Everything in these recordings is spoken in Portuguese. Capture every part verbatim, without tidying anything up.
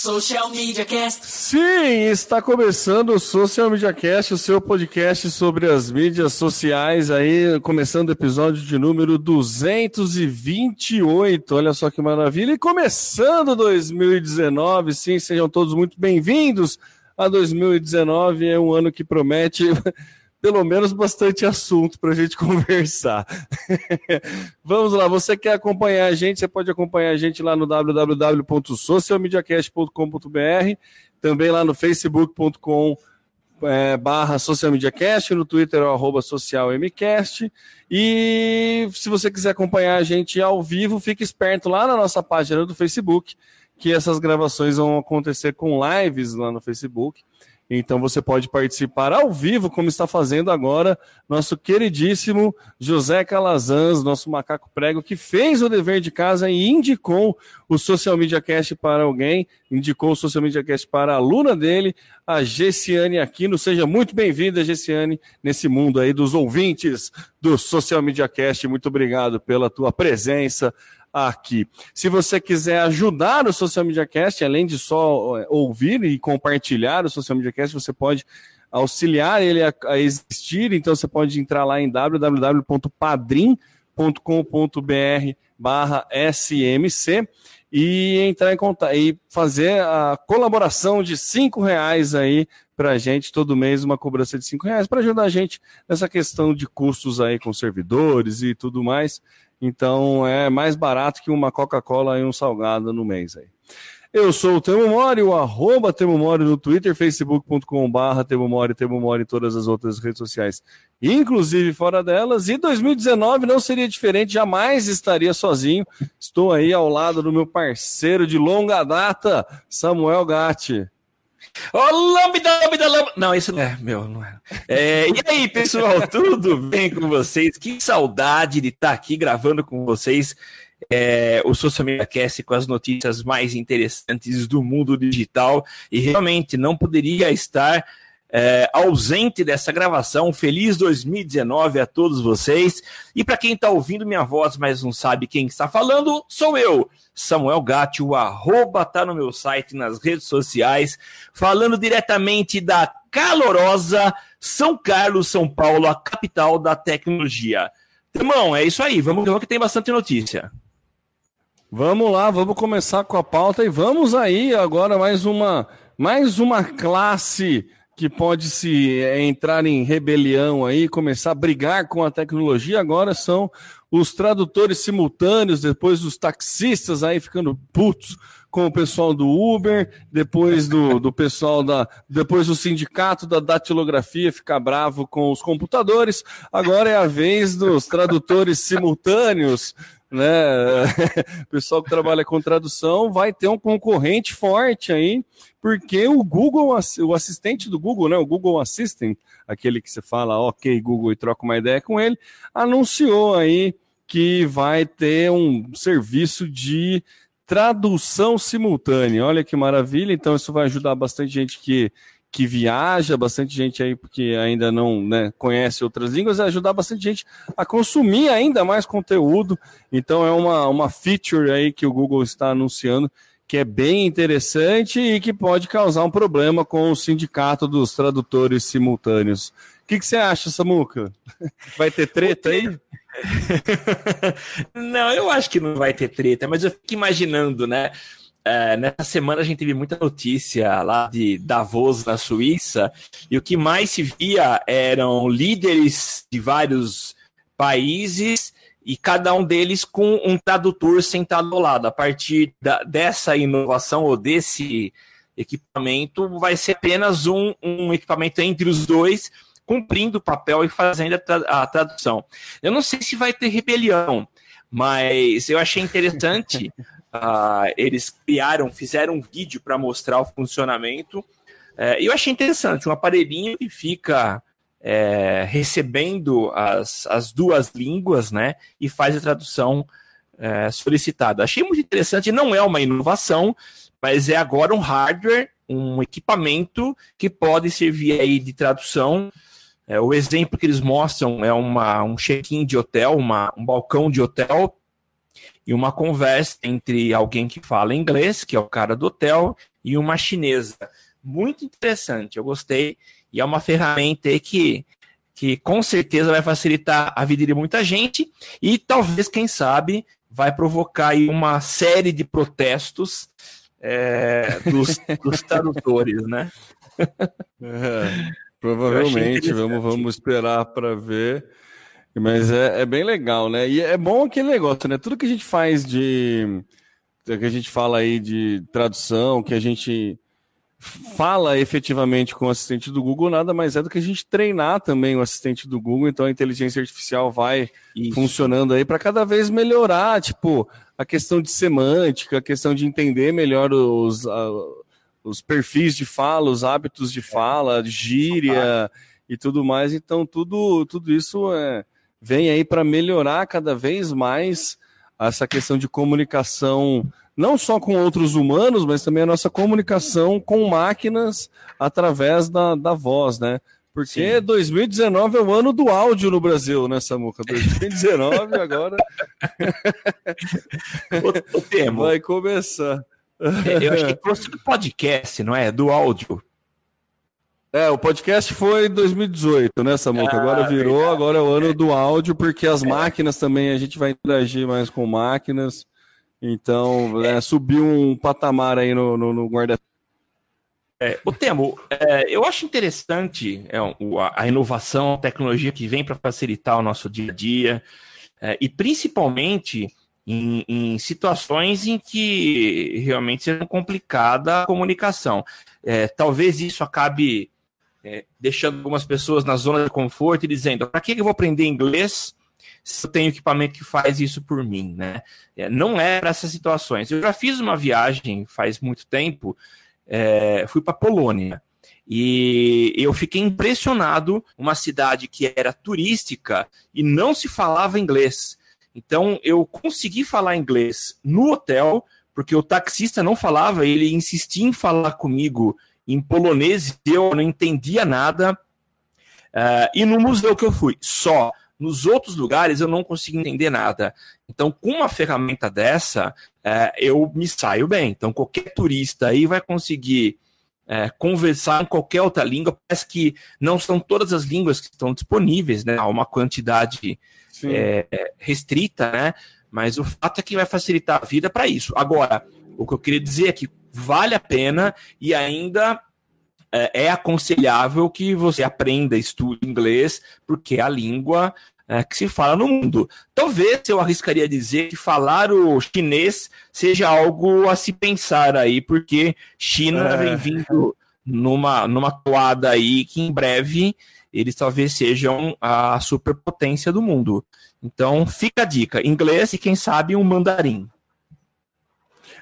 Social Media Cast. Sim, está começando o Social Media Cast, o seu podcast sobre as mídias sociais, aí começando o episódio de número duzentos e vinte e oito, olha só que maravilha, e começando dois mil e dezenove, sim, sejam todos muito bem-vindos a dois mil e dezenove, é um ano que promete... pelo menos bastante assunto para a gente conversar. Vamos lá, você quer acompanhar a gente, você pode acompanhar a gente lá no w w w ponto social media cast ponto com ponto b r, também lá no facebook ponto com é, barra socialmediacast, no Twitter é o arroba socialmcast, e se você quiser acompanhar a gente ao vivo, fique esperto lá na nossa página do Facebook, que essas gravações vão acontecer com lives lá no Facebook. Então você pode participar ao vivo, como está fazendo agora nosso queridíssimo José Calazans, nosso macaco prego, que fez o dever de casa e indicou o Social Media Cast para alguém, indicou o Social Media Cast para a aluna dele, a Geciane Aquino. Seja muito bem-vinda, Geciane, nesse mundo aí dos ouvintes do Social Media Cast. Muito obrigado pela tua presença aqui. Se você quiser ajudar o Social Media Cast, além de só ouvir e compartilhar o Social Media Cast, você pode auxiliar ele a, a existir, então você pode entrar lá em w w w ponto padrim ponto com ponto b r barra S M C e entrar em contato e fazer a colaboração de cinco reais aí para a gente, todo mês uma cobrança de cinco reais para ajudar a gente nessa questão de custos aí com servidores e tudo mais. Então é mais barato que uma Coca-Cola e um salgado no mês aí. Eu sou o Têmo Mori, o arroba Têmo Mori no Twitter, facebook ponto com ponto b r, Têmo Mori, Têmo Mori em todas as outras redes sociais, inclusive fora delas. E dois mil e dezenove não seria diferente, jamais estaria sozinho. Estou aí ao lado do meu parceiro de longa data, Samuel Gatti. Ô, oh, lambda, lambda, lambda. Não, isso não é, meu, não é. é. E aí, pessoal, tudo bem com vocês? Que saudade de estar aqui gravando com vocês é, o Social Media Cast com as notícias mais interessantes do mundo digital. E realmente não poderia estar é, ausente dessa gravação. Feliz dois mil e dezenove a todos vocês. E para quem está ouvindo minha voz, mas não sabe quem está falando, sou eu, Samuel Gatti, o arroba tá no meu site, nas redes sociais, falando diretamente da calorosa São Carlos, São Paulo, a capital da tecnologia. Irmão, é isso aí, vamos ver que tem bastante notícia. Vamos lá, vamos começar com a pauta e vamos aí agora mais uma, mais uma classe que pode se é, entrar em rebelião aí, começar a brigar com a tecnologia. Agora são os tradutores simultâneos, depois os taxistas aí ficando putos com o pessoal do Uber, depois do, do pessoal da, depois o sindicato da datilografia ficar bravo com os computadores. Agora é a vez dos tradutores simultâneos, né? O pessoal que trabalha com tradução vai ter um concorrente forte aí, porque o Google, o assistente do Google, né, o Google Assistant, aquele que você fala ok Google e troca uma ideia com ele, anunciou aí que vai ter um serviço de tradução simultânea. Olha que maravilha, então isso vai ajudar bastante gente que que viaja, bastante gente aí porque ainda não, né, conhece outras línguas, é ajudar bastante gente a consumir ainda mais conteúdo. Então é uma, uma feature aí que o Google está anunciando, que é bem interessante e que pode causar um problema com o sindicato dos tradutores simultâneos. O que, que você acha, Samuca? Vai ter treta aí? Não, eu acho que não vai ter treta, mas eu fico imaginando, né? É, nessa semana a gente teve muita notícia lá de Davos, na Suíça, e o que mais se via eram líderes de vários países e cada um deles com um tradutor sentado ao lado. A partir da, dessa inovação ou desse equipamento, vai ser apenas um, um equipamento entre os dois, cumprindo o papel e fazendo a, tra- a tradução. Eu não sei se vai ter rebelião, mas eu achei interessante... Uh, eles criaram, fizeram um vídeo para mostrar o funcionamento. E uh, eu achei interessante, um aparelhinho que fica uh, recebendo as, as duas línguas, né, e faz a tradução uh, solicitada. Achei muito interessante, não é uma inovação, mas é agora um hardware, um equipamento que pode servir aí de tradução. Uh, o exemplo que eles mostram é uma, um check-in de hotel, uma, um balcão de hotel, e uma conversa entre alguém que fala inglês, que é o cara do hotel, e uma chinesa. Muito interessante, eu gostei, e é uma ferramenta que, que com certeza vai facilitar a vida de muita gente e talvez, quem sabe, vai provocar aí uma série de protestos é, dos, dos tradutores, né? É, provavelmente, vamos, vamos esperar para ver, mas é, é bem legal, né? E é bom aquele negócio, né? Tudo que a gente faz de... que a gente fala aí de tradução, que a gente... fala efetivamente com o assistente do Google, nada mais é do que a gente treinar também o assistente do Google, então a inteligência artificial vai Isso. funcionando aí para cada vez melhorar, tipo, a questão de semântica, a questão de entender melhor os, a, os perfis de fala, os hábitos de fala, gíria e tudo mais, então tudo, tudo isso é, vem aí para melhorar cada vez mais essa questão de comunicação, não só com outros humanos, mas também a nossa comunicação com máquinas através da, da voz, né? Porque Sim. dois mil e dezenove é o ano do áudio no Brasil, né, Samuca? dois mil e dezenove agora... o, o Têmo, vai começar. Eu achei que fosse do podcast, não é? Do áudio. É, o podcast foi em dois mil e dezoito, né, Samuca? Ah, agora virou, verdade. Agora é o ano do áudio, porque as é. máquinas também, a gente vai interagir mais com máquinas... Então, é, subiu um patamar aí no, no, no guarda... É, o Têmo, é, eu acho interessante é, a, a inovação, a tecnologia que vem para facilitar o nosso dia a dia, é, e principalmente em, em situações em que realmente seja complicada a comunicação. É, talvez isso acabe é, deixando algumas pessoas na zona de conforto e dizendo, para que eu vou aprender inglês? Se eu tenho equipamento que faz isso por mim, né? Não é para essas situações. Eu já fiz uma viagem faz muito tempo, é, fui para a Polônia, e eu fiquei impressionado, uma cidade que era turística e não se falava inglês. Então, eu consegui falar inglês no hotel, porque o taxista não falava, ele insistia em falar comigo em polonês, eu não entendia nada, uh, e no museu que eu fui, só... Nos outros lugares eu não consigo entender nada. Então, com uma ferramenta dessa, é, eu me saio bem. Então, qualquer turista aí vai conseguir é, conversar em qualquer outra língua. Parece que não são todas as línguas que estão disponíveis, né? Há uma quantidade é, restrita, né? Mas o fato é que vai facilitar a vida para isso. Agora, o que eu queria dizer é que vale a pena e ainda... é aconselhável que você aprenda, estude inglês, porque é a língua é, que se fala no mundo. Talvez eu arriscaria dizer que falar o chinês seja algo a se pensar aí, porque China é. vem vindo numa, numa toada aí que em breve eles talvez sejam a superpotência do mundo. Então fica a dica, inglês e quem sabe um mandarim.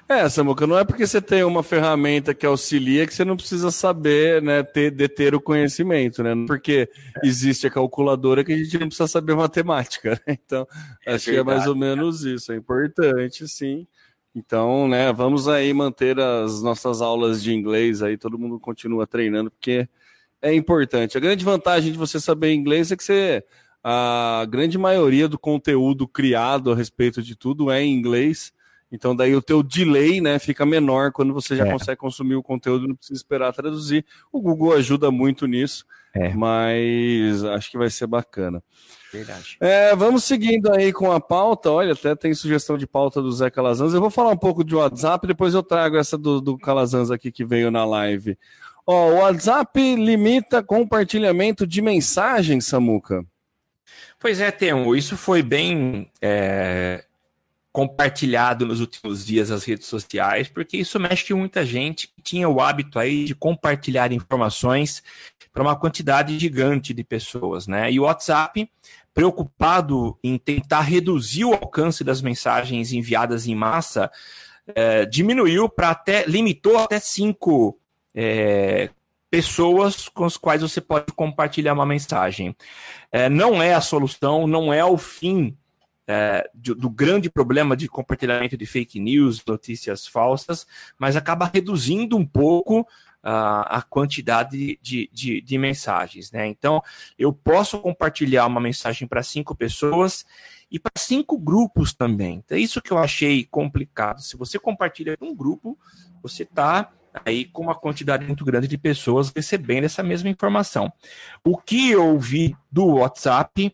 É, Samuca, não é porque você tem uma ferramenta que auxilia que você não precisa saber, né, ter, deter o conhecimento, né? Porque existe a calculadora que a gente não precisa saber matemática, né? Então, é acho verdade, que é mais ou menos né? isso, é importante, sim. Então, né, vamos aí manter as nossas aulas de inglês aí, todo mundo continua treinando, porque é importante. A grande vantagem de você saber inglês é que você, a grande maioria do conteúdo criado a respeito de tudo é em inglês. Então, daí o teu delay, né, fica menor quando você já é. consegue consumir o conteúdo, não precisa esperar traduzir. O Google ajuda muito nisso, é. mas acho que vai ser bacana. Verdade. É, vamos seguindo aí com a pauta. Olha, até tem sugestão de pauta do Zé Calazans. Eu vou falar um pouco de WhatsApp, depois eu trago essa do, do Calazans aqui que veio na live. Ó, o WhatsApp limita compartilhamento de mensagens, Samuca. Pois é, Têmo, isso foi bem... É... compartilhado nos últimos dias nas redes sociais, porque isso mexe com muita gente que tinha o hábito aí de compartilhar informações para uma quantidade gigante de pessoas, né? E o WhatsApp, preocupado em tentar reduzir o alcance das mensagens enviadas em massa, é, diminuiu para até, limitou até cinco é, pessoas com as quais você pode compartilhar uma mensagem. É, não é a solução, não é o fim É, do, do grande problema de compartilhamento de fake news, notícias falsas, mas acaba reduzindo um pouco uh, a quantidade de, de, de mensagens, né? Então, eu posso compartilhar uma mensagem para cinco pessoas e para cinco grupos também. Então, é isso que eu achei complicado. Se você compartilha com um grupo, você está aí com uma quantidade muito grande de pessoas recebendo essa mesma informação. O que eu ouvi do WhatsApp,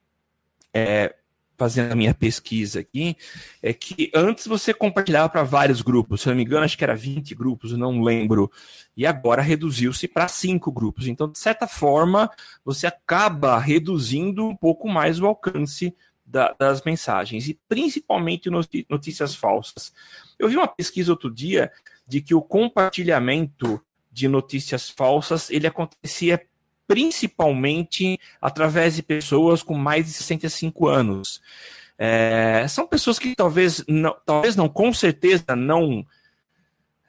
é, fazendo a minha pesquisa aqui, é que antes você compartilhava para vários grupos, se eu não me engano, acho que era vinte grupos, eu não lembro, e agora reduziu-se para cinco grupos. Então, de certa forma, você acaba reduzindo um pouco mais o alcance da, das mensagens, e principalmente notícias falsas. Eu vi uma pesquisa outro dia de que o compartilhamento de notícias falsas, ele acontecia principalmente através de pessoas com mais de sessenta e cinco anos. É, são pessoas que talvez não, talvez não, com certeza não,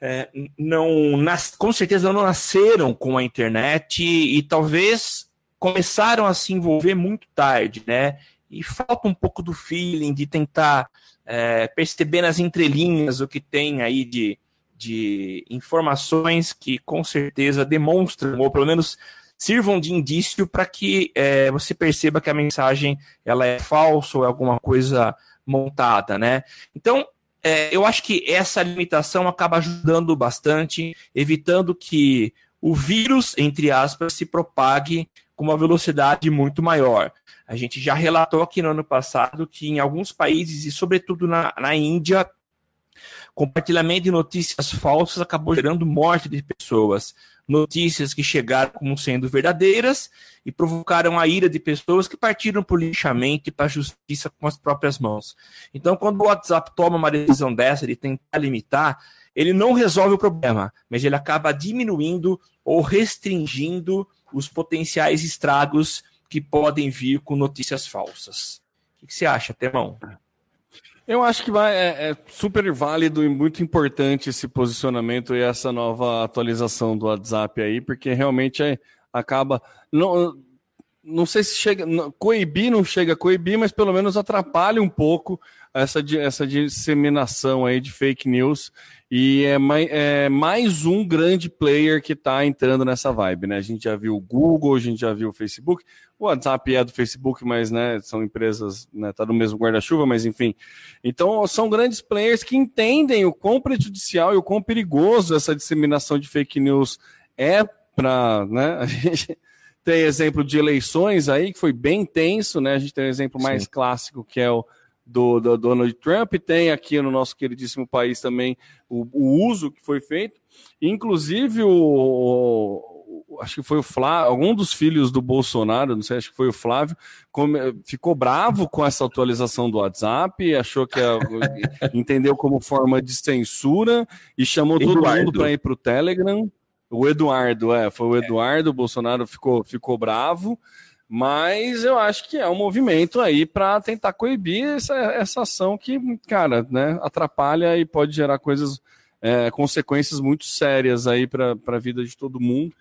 é, não nas, com certeza não nasceram com a internet e, e talvez começaram a se envolver muito tarde, né? E falta um pouco do feeling de tentar é, perceber nas entrelinhas o que tem aí de, de informações que com certeza demonstram, ou pelo menos sirvam de indício para que é, você perceba que a mensagem ela é falsa ou é alguma coisa montada, né? Então, é, eu acho que essa limitação acaba ajudando bastante, evitando que o vírus, entre aspas, se propague com uma velocidade muito maior. A gente já relatou aqui no ano passado que em alguns países, e sobretudo na, na Índia, compartilhamento de notícias falsas acabou gerando morte de pessoas. Notícias que chegaram como sendo verdadeiras e provocaram a ira de pessoas que partiram para o linchamento e para a justiça com as próprias mãos. Então, quando o WhatsApp toma uma decisão dessa de tentar limitar, ele não resolve o problema, mas ele acaba diminuindo ou restringindo os potenciais estragos que podem vir com notícias falsas. O que você acha, Temão? Eu acho que vai, é, é super válido e muito importante esse posicionamento e essa nova atualização do WhatsApp aí, porque realmente é, acaba... Não, não sei se chega... Não, coibir não chega a coibir, mas pelo menos atrapalha um pouco essa, essa disseminação aí de fake news. E é mais, é mais um grande player que está entrando nessa vibe, né? A gente já viu o Google, a gente já viu o Facebook... O WhatsApp é do Facebook, mas né, são empresas, né, tá no mesmo guarda-chuva, mas enfim. Então, são grandes players que entendem o quão prejudicial e o quão perigoso essa disseminação de fake news é para, né, a gente tem exemplo de eleições aí, que foi bem tenso, né, a gente tem um exemplo mais Sim. clássico, que é o do, do Donald Trump, tem aqui no nosso queridíssimo país também o, o uso que foi feito, inclusive o, o acho que foi o Flávio, algum dos filhos do Bolsonaro, não sei, acho que foi o Flávio, ficou bravo com essa atualização do WhatsApp, achou que a, entendeu como forma de censura e chamou Eduardo. todo mundo para ir para o Telegram. O Eduardo, é, foi o Eduardo, o Bolsonaro ficou, ficou bravo, mas eu acho que é um movimento aí para tentar coibir essa, essa ação que, cara, né, atrapalha e pode gerar coisas, é, consequências muito sérias aí para a vida de todo mundo.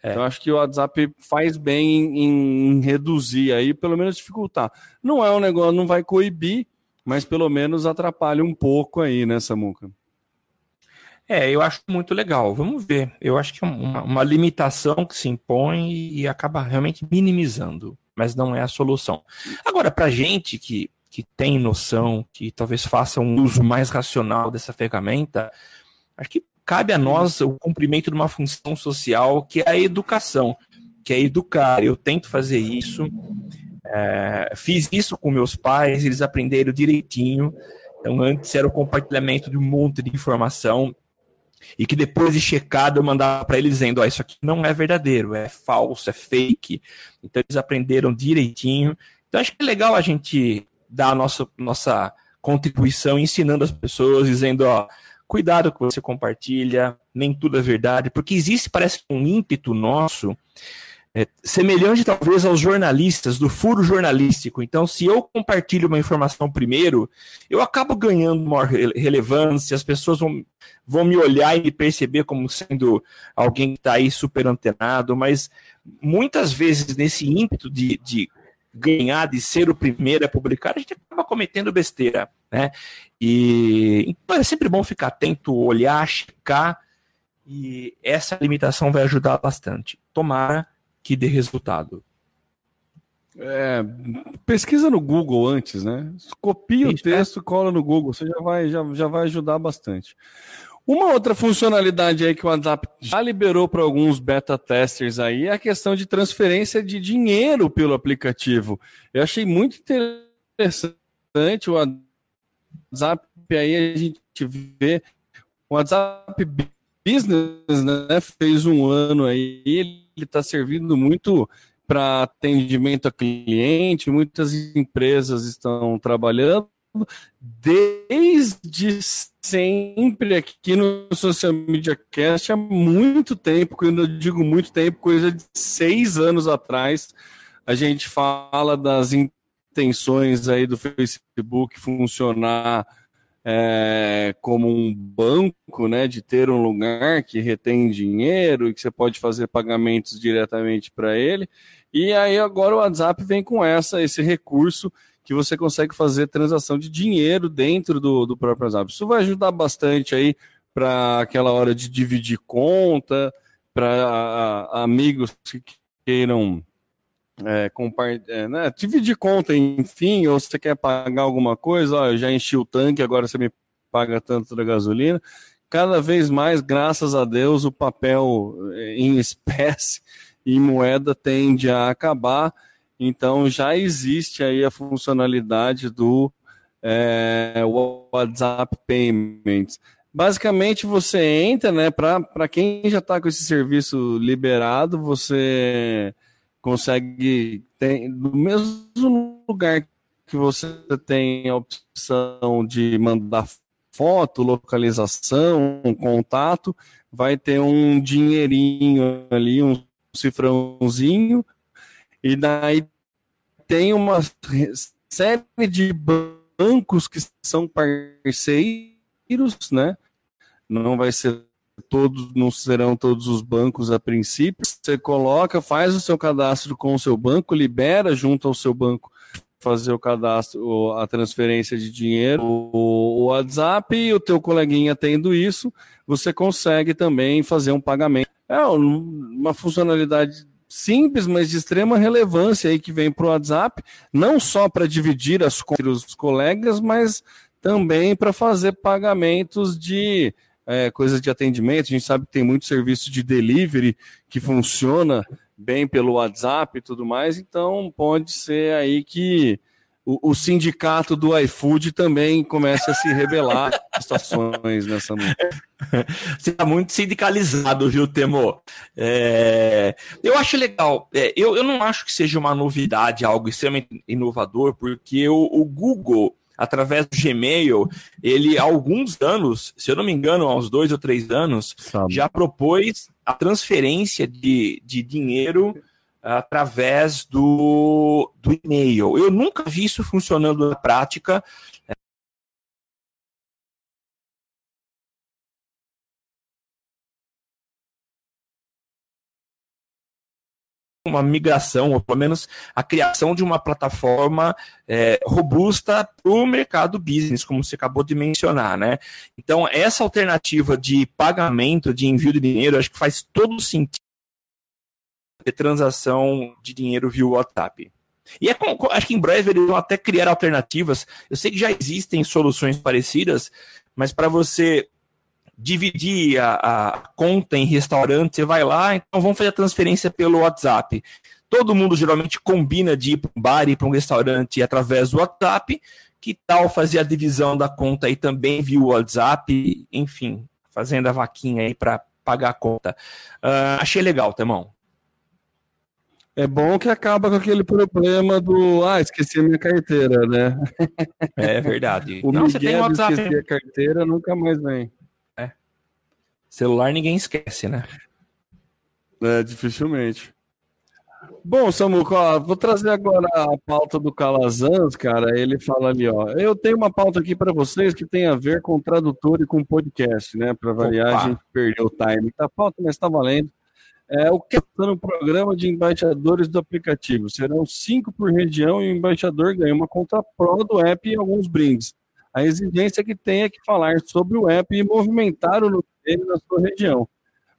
É. Então, acho que o WhatsApp faz bem em, em reduzir aí, pelo menos dificultar. Não é um negócio, não vai coibir, mas pelo menos atrapalha um pouco aí, né, Samuca? É, eu acho muito legal. Vamos ver. Eu acho que é uma, uma limitação que se impõe e acaba realmente minimizando, mas não é a solução. Agora, pra gente que, que tem noção, que talvez faça um uso mais racional dessa ferramenta, acho que cabe a nós o cumprimento de uma função social que é a educação, que é educar. Eu tento fazer isso, é, fiz isso com meus pais, eles aprenderam direitinho. Então, antes era o compartilhamento de um monte de informação e que depois de checado eu mandava para eles dizendo, ó, isso aqui não é verdadeiro, é falso, é fake. Então, eles aprenderam direitinho. Então, acho que é legal a gente dar a nossa, nossa contribuição ensinando as pessoas, dizendo, ó, cuidado com o que você compartilha, nem tudo é verdade, porque existe, parece, um ímpeto nosso, é, semelhante talvez aos jornalistas, do furo jornalístico. Então, se eu compartilho uma informação primeiro, eu acabo ganhando maior relevância, as pessoas vão, vão me olhar e me perceber como sendo alguém que está aí super antenado, mas muitas vezes nesse ímpeto de, de ganhar, de ser o primeiro a publicar, a gente acaba cometendo besteira, né? E então é sempre bom ficar atento, olhar, checar, e essa limitação vai ajudar bastante. Tomara que dê resultado. É, pesquisa no Google antes, né? Copia o texto, cola no Google, você já vai, já, já vai ajudar bastante. Uma outra funcionalidade aí que o WhatsApp já liberou para alguns beta testers aí é a questão de transferência de dinheiro pelo aplicativo. Eu achei muito interessante o WhatsApp aí, a gente vê o WhatsApp Business, né? Fez um ano aí, ele está servindo muito para atendimento a cliente, muitas empresas estão trabalhando. Desde sempre aqui no Social Media Cast, há muito tempo, quando eu digo muito tempo, coisa de seis anos atrás, a gente fala das intenções aí do Facebook funcionar é, como um banco, né, de ter um lugar que retém dinheiro e que você pode fazer pagamentos diretamente para ele, e aí agora o WhatsApp vem com essa, esse recurso que você consegue fazer transação de dinheiro dentro do, do próprio WhatsApp. Isso vai ajudar bastante aí para aquela hora de dividir conta, para amigos que queiram é, compar, é, né, dividir conta, enfim, ou se você quer pagar alguma coisa, ó, eu já enchi o tanque, agora você me paga tanto da gasolina. Cada vez mais, graças a Deus, o papel em espécie e moeda tende a acabar. Então, já existe aí a funcionalidade do é, WhatsApp Payments. Basicamente, você entra, né, para quem já está com esse serviço liberado, você consegue, tem, no mesmo lugar que você tem a opção de mandar foto, localização, contato, vai ter um dinheirinho ali, um cifrãozinho, e daí tem uma série de bancos que são parceiros, né? Não vai ser todos, não serão todos os bancos a princípio. Você coloca, faz o seu cadastro com o seu banco, libera junto ao seu banco fazer o cadastro, a transferência de dinheiro, o WhatsApp, e o teu coleguinha tendo isso, você consegue também fazer um pagamento. É uma funcionalidade simples, mas de extrema relevância aí que vem para o WhatsApp, não só para dividir as contas entre os colegas, mas também para fazer pagamentos de é, coisas de atendimento. A gente sabe que tem muito serviço de delivery que funciona bem pelo WhatsApp e tudo mais, então pode ser aí que o, o sindicato do iFood também comece a se rebelar às situações nessa noite. Você está muito sindicalizado, viu, Têmo? É... Eu acho legal. É, eu, eu não acho que seja uma novidade, algo extremamente inovador, porque o, o Google, através do Gmail, ele há alguns anos, se eu não me engano, há uns dois ou três anos, sabe, já propôs a transferência de, de dinheiro através do, do e-mail. Eu nunca vi isso funcionando na prática. Uma migração, ou pelo menos a criação de uma plataforma é, robusta para o mercado business, como você acabou de mencionar, né? Então, essa alternativa de pagamento, de envio de dinheiro, acho que faz todo sentido ter transação de dinheiro via WhatsApp. E é com, com, acho que em breve eles vão até criar alternativas. Eu sei que já existem soluções parecidas, mas para você dividir a, a conta em restaurante, você vai lá, então vamos fazer a transferência pelo WhatsApp. Todo mundo geralmente combina de ir para um bar, ir para um restaurante através do WhatsApp. Que tal fazer a divisão da conta aí também via WhatsApp? Enfim, fazendo a vaquinha aí para pagar a conta. Uh, achei legal, Temão. É bom que acaba com aquele problema do... Ah, esqueci minha carteira, né? É verdade. O Não, Miguel você tem WhatsApp, esqueci hein? A carteira, nunca mais vem. É. Celular ninguém esquece, né? É, dificilmente. Bom, Samuca, vou trazer agora a pauta do Calazans, cara. Ele fala ali, ó. Eu tenho uma pauta aqui para vocês que tem a ver com tradutor e com podcast, né? Para variar, Opa. A gente perdeu o time da pauta, mas tá valendo. É o que está no programa de embaixadores do aplicativo. Serão cinco por região e o embaixador ganha uma conta pró do app e alguns brindes. A exigência que tem é que falar sobre o app e movimentar o nome dele na sua região.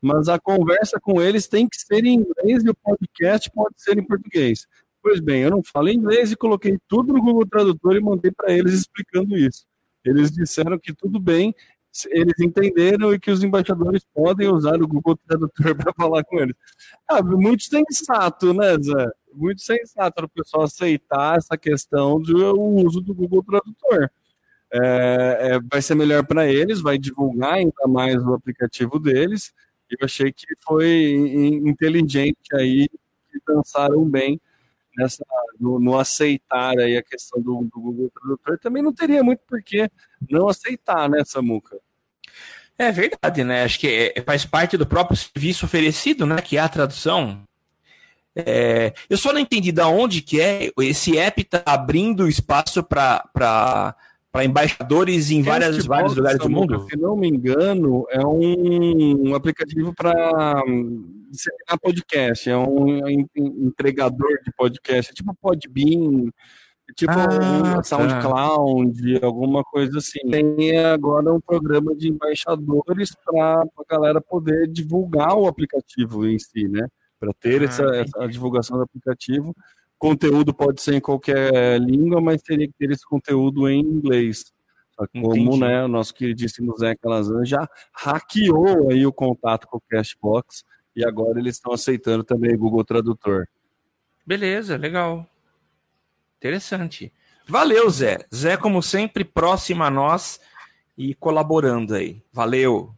Mas a conversa com eles tem que ser em inglês e o podcast pode ser em português. Pois bem, eu não falei inglês e coloquei tudo no Google Tradutor e mandei para eles explicando isso. Eles disseram que tudo bem, eles entenderam e que os embaixadores podem usar o Google Tradutor para falar com eles. Ah, muito sensato, né, Zé? Muito sensato para o pessoal aceitar essa questão do uso do Google Tradutor. É, é, vai ser melhor para eles, vai divulgar ainda mais o aplicativo deles. Eu achei que foi inteligente aí, que pensaram bem nessa, no, no aceitar aí a questão do, do Google Tradutor. Também não teria muito por que não aceitar, né, Samuca? É verdade, né? Acho que é, faz parte do próprio serviço oferecido, né? Que é a tradução. É, eu só não entendi de onde que é. Esse app está abrindo espaço para... Pra... para embaixadores em várias, tipo, vários lugares do mundo? Se não me engano, é um, um aplicativo para um, podcast, é um entregador de podcast, é tipo Podbean, é tipo ah, um SoundCloud, tá. Alguma coisa assim. Tem agora um programa de embaixadores para a galera poder divulgar o aplicativo em si, né? Para ter ah, essa, essa divulgação do aplicativo. Conteúdo pode ser em qualquer língua, mas teria que ter esse conteúdo em inglês. Como, né, o nosso queridíssimo José Calazans já hackeou aí o contato com o Cashbox e agora eles estão aceitando também o Google Tradutor. Beleza, legal. Interessante. Valeu, Zé. Zé, como sempre, próximo a nós e colaborando aí. Valeu.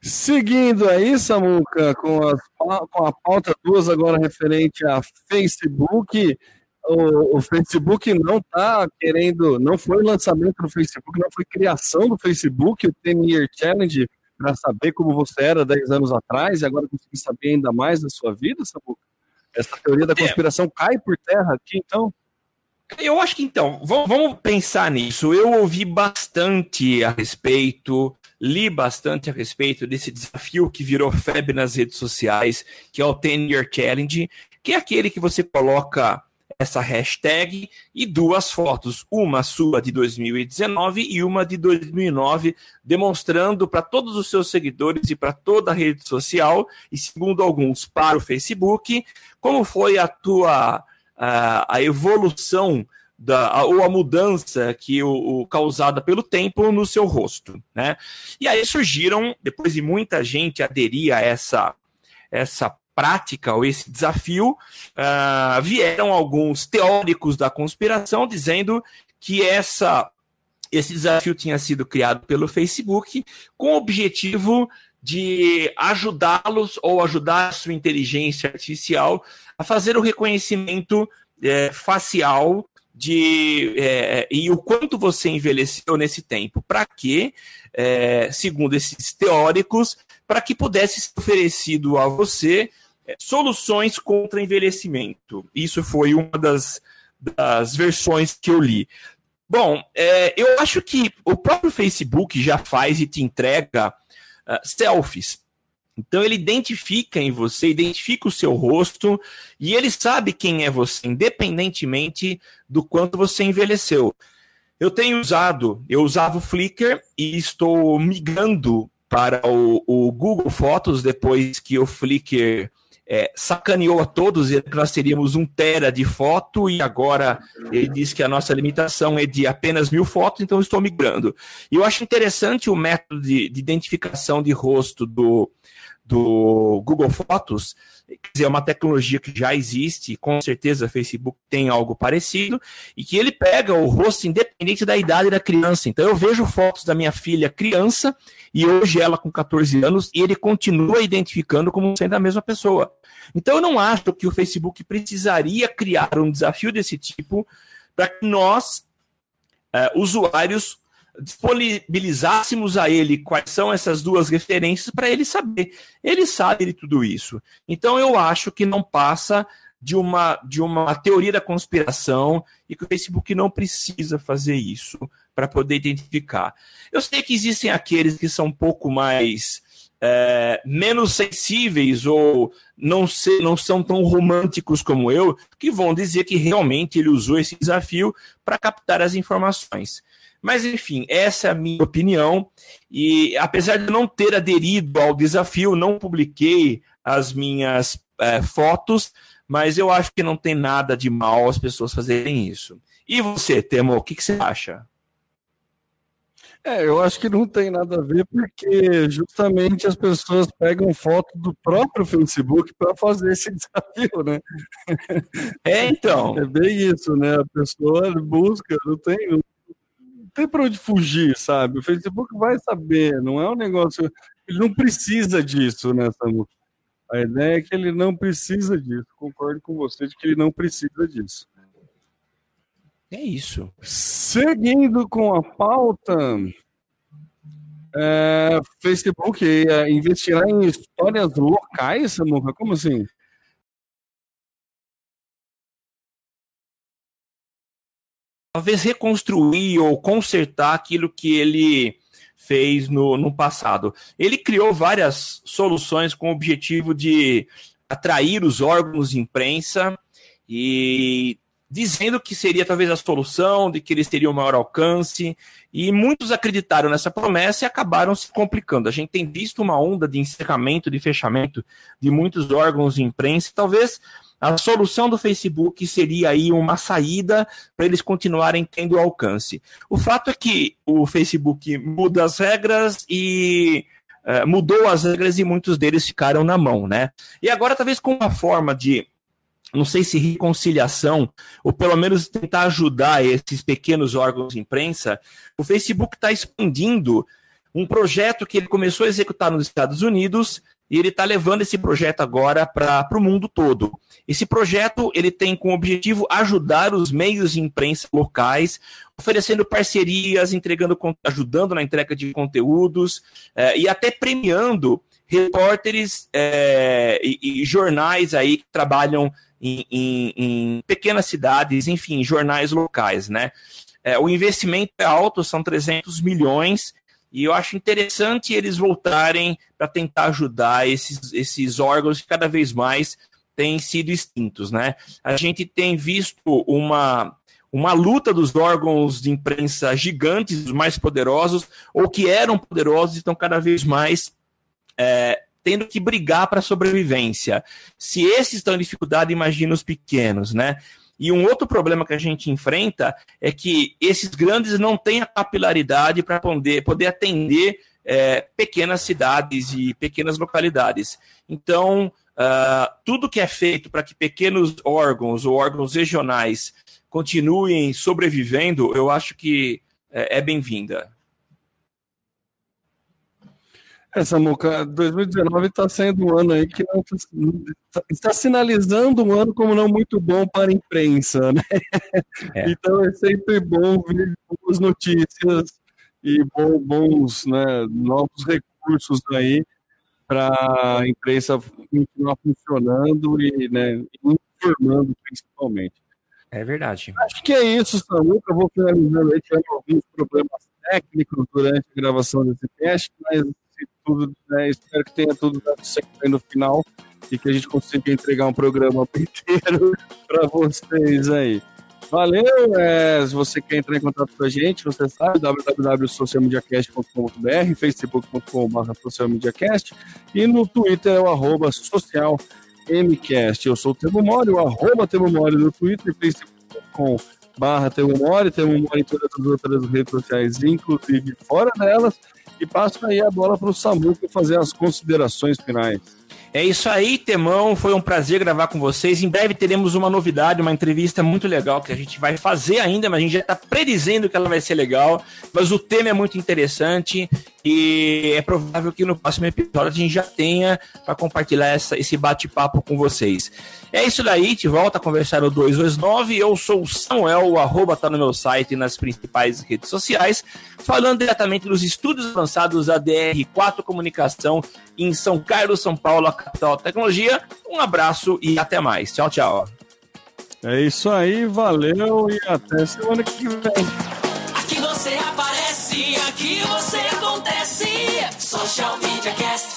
Seguindo aí, Samuca, com, as, com a pauta duas agora referente a Facebook, o, o Facebook não está querendo, não foi lançamento do Facebook, não foi criação do Facebook, o dez Year Challenge, para saber como você era dez anos atrás e agora conseguir saber ainda mais da sua vida, Samuca? Essa teoria da conspiração é. cai por terra aqui, então? Eu acho que então, vamos pensar nisso. Eu ouvi bastante a respeito... Li bastante a respeito desse desafio que virou febre nas redes sociais, que é o dez Year Challenge, que é aquele que você coloca essa hashtag e duas fotos, uma sua de dois mil e dezenove e uma de dois mil e nove, demonstrando para todos os seus seguidores e para toda a rede social, e segundo alguns para o Facebook, como foi a tua a, a evolução Da, a, ou a mudança que o, o, causada pelo tempo no seu rosto, né? E aí surgiram, depois de muita gente aderir a essa, essa prática ou esse desafio, uh, vieram alguns teóricos da conspiração dizendo que essa, esse desafio tinha sido criado pelo Facebook com o objetivo de ajudá-los ou ajudar a sua inteligência artificial a fazer o reconhecimento é, facial De, é, e o quanto você envelheceu nesse tempo, para que, é, segundo esses teóricos, para que pudesse ser oferecido a você é, soluções contra envelhecimento. Isso foi uma das, das versões que eu li. Bom, é, eu acho que o próprio Facebook já faz e te entrega uh, selfies. Então ele identifica em você, identifica o seu rosto e ele sabe quem é você, independentemente do quanto você envelheceu. Eu tenho usado, eu usava o Flickr e estou migrando para o, o Google Fotos depois que o Flickr é, sacaneou a todos e nós teríamos um tera de foto e agora ele diz que a nossa limitação é de apenas mil fotos, então eu estou migrando. E eu acho interessante o método de, de identificação de rosto do do Google Fotos, quer dizer, é uma tecnologia que já existe, com certeza o Facebook tem algo parecido, e que ele pega o rosto independente da idade da criança. Então eu vejo fotos da minha filha criança, e hoje ela com catorze anos, e ele continua identificando como sendo a mesma pessoa. Então eu não acho que o Facebook precisaria criar um desafio desse tipo para que nós, eh, usuários, disponibilizássemos a ele quais são essas duas referências para ele saber. Ele sabe de tudo isso. Então eu acho que não passa de uma, de uma teoria da conspiração e que o Facebook não precisa fazer isso para poder identificar. Eu sei que existem aqueles que são um pouco mais é, menos sensíveis ou não, se, não são tão românticos como eu, que vão dizer que realmente ele usou esse desafio para captar as informações. Mas, enfim, essa é a minha opinião e, apesar de não ter aderido ao desafio, não publiquei as minhas eh, fotos, Mas eu acho que não tem nada de mal as pessoas fazerem isso. E você, Têmo, o que, que você acha? É, eu acho que não tem nada a ver, porque justamente as pessoas pegam foto do próprio Facebook para fazer esse desafio, né? É, então. É bem isso, né? A pessoa busca, não tem, não tem para onde fugir, sabe? O Facebook vai saber, não é um negócio... Ele não precisa disso, né, Samu? A ideia é que ele não precisa disso. Concordo com você de que ele não precisa disso. É isso. Seguindo com a pauta, é, Facebook é, investirá em histórias locais, Samuca? Como assim? Talvez reconstruir ou consertar aquilo que ele fez no, no passado. Ele criou várias soluções com o objetivo de atrair os órgãos de imprensa e... dizendo que seria talvez a solução, de que eles teriam maior alcance, e muitos acreditaram nessa promessa e acabaram se complicando. A gente tem visto uma onda de encerramento, de fechamento de muitos órgãos de imprensa. Talvez a solução do Facebook seria aí uma saída para eles continuarem tendo alcance. O fato é que o Facebook muda as regras e... Uh, mudou as regras e muitos deles ficaram na mão, né? E agora talvez com uma forma de... não sei se reconciliação, ou pelo menos tentar ajudar esses pequenos órgãos de imprensa, o Facebook está expandindo um projeto que ele começou a executar nos Estados Unidos, e ele está levando esse projeto agora para o mundo todo. Esse projeto ele tem como objetivo ajudar os meios de imprensa locais, oferecendo parcerias, entregando, ajudando na entrega de conteúdos, eh, e até premiando repórteres eh, e, e jornais aí que trabalham Em, em, em pequenas cidades, enfim, jornais locais, né? É, o investimento é alto, são trezentos milhões, e eu acho interessante eles voltarem para tentar ajudar esses, esses órgãos que cada vez mais têm sido extintos, né? A gente tem visto uma, uma luta dos órgãos de imprensa gigantes, os mais poderosos, ou que eram poderosos e estão cada vez mais... É, tendo que brigar para a sobrevivência. Se esses estão em dificuldade, imagina os pequenos, né? E um outro problema que a gente enfrenta é que esses grandes não têm a capilaridade para poder, poder atender é, pequenas cidades e pequenas localidades. Então, uh, tudo que é feito para que pequenos órgãos ou órgãos regionais continuem sobrevivendo, eu acho que é, é bem-vinda. Essa Samuca, dois mil e dezenove está sendo um ano aí que não, está sinalizando um ano como não muito bom para a imprensa, né? É. Então é sempre bom ver boas notícias e bons, bons né, novos recursos aí para a imprensa continuar funcionando e né, informando principalmente. É verdade. Acho que é isso, Samuca. Eu vou finalizando aí, tivemos alguns problemas técnicos durante a gravação desse teste, mas tudo, né? Espero que tenha tudo dado certo aí no final e que a gente consiga entregar um programa inteiro para vocês aí. Valeu! É, se você quer entrar em contato com a gente, você sabe, w w w ponto social media cast ponto com ponto b r, facebook ponto com ponto b r barra social media cast e no Twitter é o arroba socialmcast. Eu sou o Têmo Mori, o arroba Têmo Mori no Twitter, facebook ponto com barra Têmo Mori, Têmo Mori em todas as outras redes sociais, inclusive fora delas. E passa aí a bola para o Samuca fazer as considerações finais. É isso aí, Temão. Foi um prazer gravar com vocês. Em breve teremos uma novidade, uma entrevista muito legal que a gente vai fazer ainda, mas a gente já está predizendo que ela vai ser legal. Mas o tema é muito interessante e é provável que no próximo episódio a gente já tenha para compartilhar essa, esse bate-papo com vocês. É isso daí, te volta a conversar no dois dois nove. Eu sou o Samuel, o arroba tá no meu site e nas principais redes sociais, falando diretamente dos estúdios lançados da D R quatro Comunicação em São Carlos, São Paulo, a capital da tecnologia. Um abraço e até mais. Tchau, tchau. É isso aí, valeu e até semana que vem. Aqui você aparece, aqui você acontece. Social Media Cast.